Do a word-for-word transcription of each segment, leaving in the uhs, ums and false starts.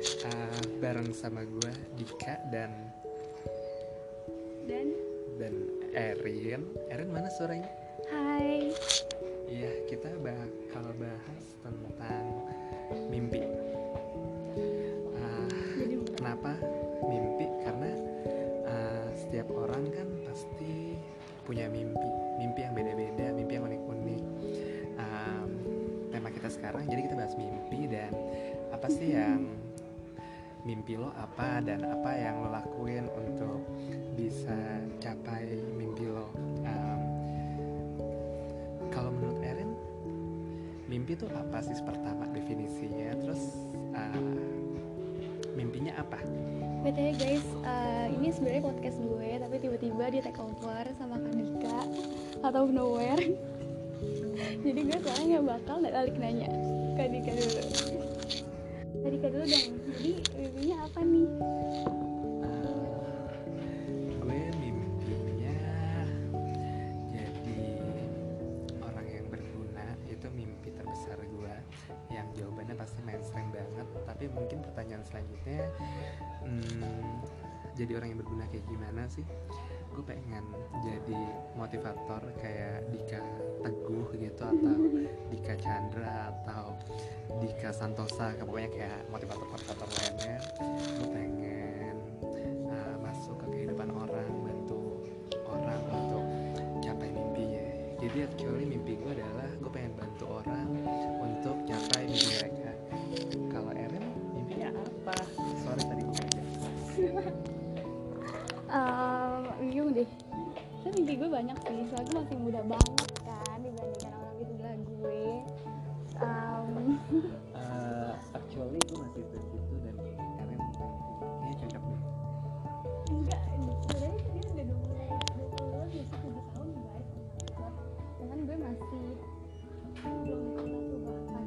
uh, bareng sama gue Dika dan dan dan Erin. Erin mana suaranya? Hai. Iya, kita bakal bahas tentang mimpi. Uh, kenapa mimpi? Karena uh, setiap orang kan pasti punya mimpi, mimpi yang beda-beda, mimpi yang unik-unik. Um, tema kita sekarang, jadi kita bahas mimpi dan apa sih yang mimpi lo apa dan apa yang lo lakuin untuk bisa capai mimpi lo. Um, kalau menurut Erin, mimpi itu apa sih pertama definisinya? Terus uh, mimpinya apa? Betulnya guys, uh, ini sebenarnya podcast gue tapi tiba-tiba dia take over sama Kak Dika out of nowhere. Jadi gue sekarang nggak bakal balik nanya Kak Dika dulu. Kak Dika dulu dong. Jadi mimpinya apa nih? Tapi mungkin pertanyaan selanjutnya, hmm, jadi orang yang berguna kayak gimana sih? Gue pengen jadi motivator kayak Dika Teguh gitu, atau Dika Chandra, atau Dika Santosa, pokoknya kayak motivator-motivator lainnya. Gue pengen uh, masuk ke kehidupan orang, bantu orang untuk capai mimpinya. Jadi actually mimpi gue adalah gue pengen bantu orang untuk capai mimpi mereka. Kalau Erin, mimpinya apa? Sorry tadi gue ngajak. Um, bingung deh. Tapi mimpi gue banyak sih. Soalnya gue masih muda banget kan dibandingkan orang lebih tua gue. Um. Uh, actually gue masih begitu dan Erin kayaknya cocok deh. Enggak, sebenarnya dia udah dua puluh tahun guys. Cuman gue masih belum kenal tuh bahkan.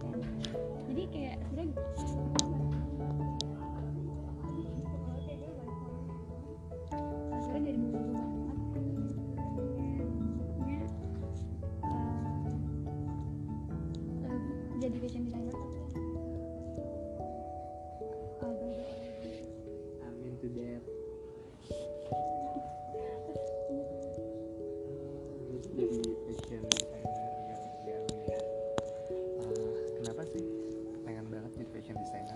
Berarti jadi kayak sebenernya sebenernya jadi mudah banget kayaknya uh, jadi fashion designer. Amin to that. Jadi fashion designer yang jauh ya. Uh, kenapa sih fashion designer?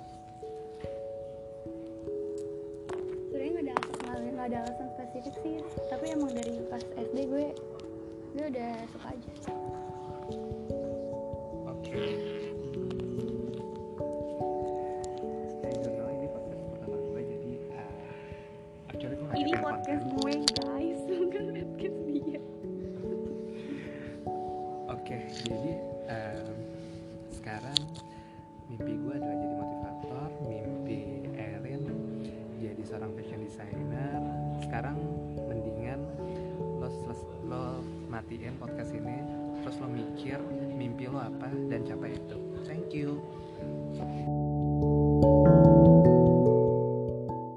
Sebenernya gak ada, gak ada alasan spesifik sih, tapi emang dari pas S D gue gue udah suka aja. Oke okay. Saya jodoh ini podcast pertama gue, jadi uh, actually gue ini podcast kan gue guys, bukan podcast dia. Oke, jadi um, sekarang mimpi gue adalah jadi motivator, mimpi Erin jadi seorang fashion designer. Sekarang mendingan lo, lo matiin podcast ini, terus lo mikir mimpi lo apa dan capai itu. Thank you.